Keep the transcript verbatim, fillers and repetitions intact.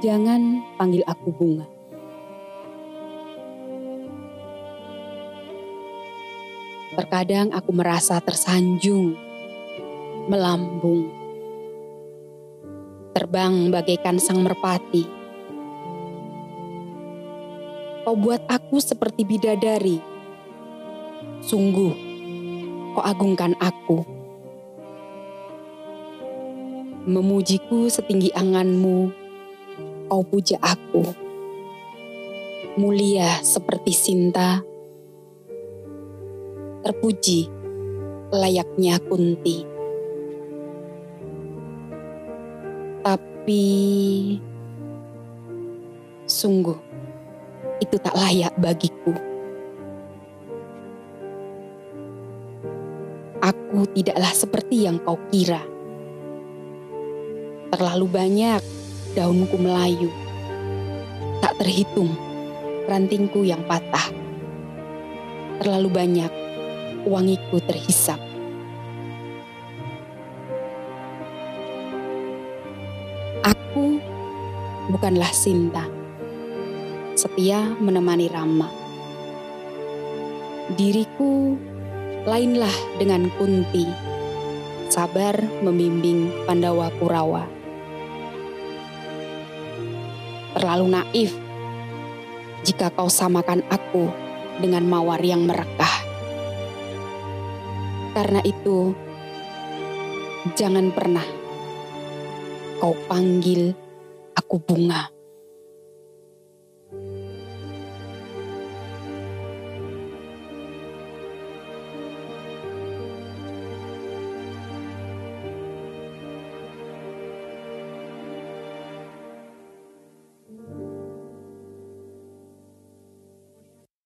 Jangan panggil aku bunga. Terkadang aku merasa tersanjung, melambung, terbang bagaikan sang merpati. Kau buat aku seperti bidadari. Sungguh, kau agungkan aku. Memujiku setinggi anganmu, kau puja aku. Mulia seperti Sinta, terpuji layaknya Kunti. Tapi sungguh itu tak layak bagiku. Aku tidaklah seperti yang kau kira. Terlalu banyak daunku melayu. Tak terhitung rantingku yang patah. Terlalu banyak wangiku terhisap. Aku bukanlah Sinta, setia menemani Rama. Diriku lainlah dengan Kunti, sabar membimbing Pandawa Kurawa. Terlalu naif jika kau samakan aku dengan mawar yang merekah. Karena itu, jangan pernah kau panggil aku bunga.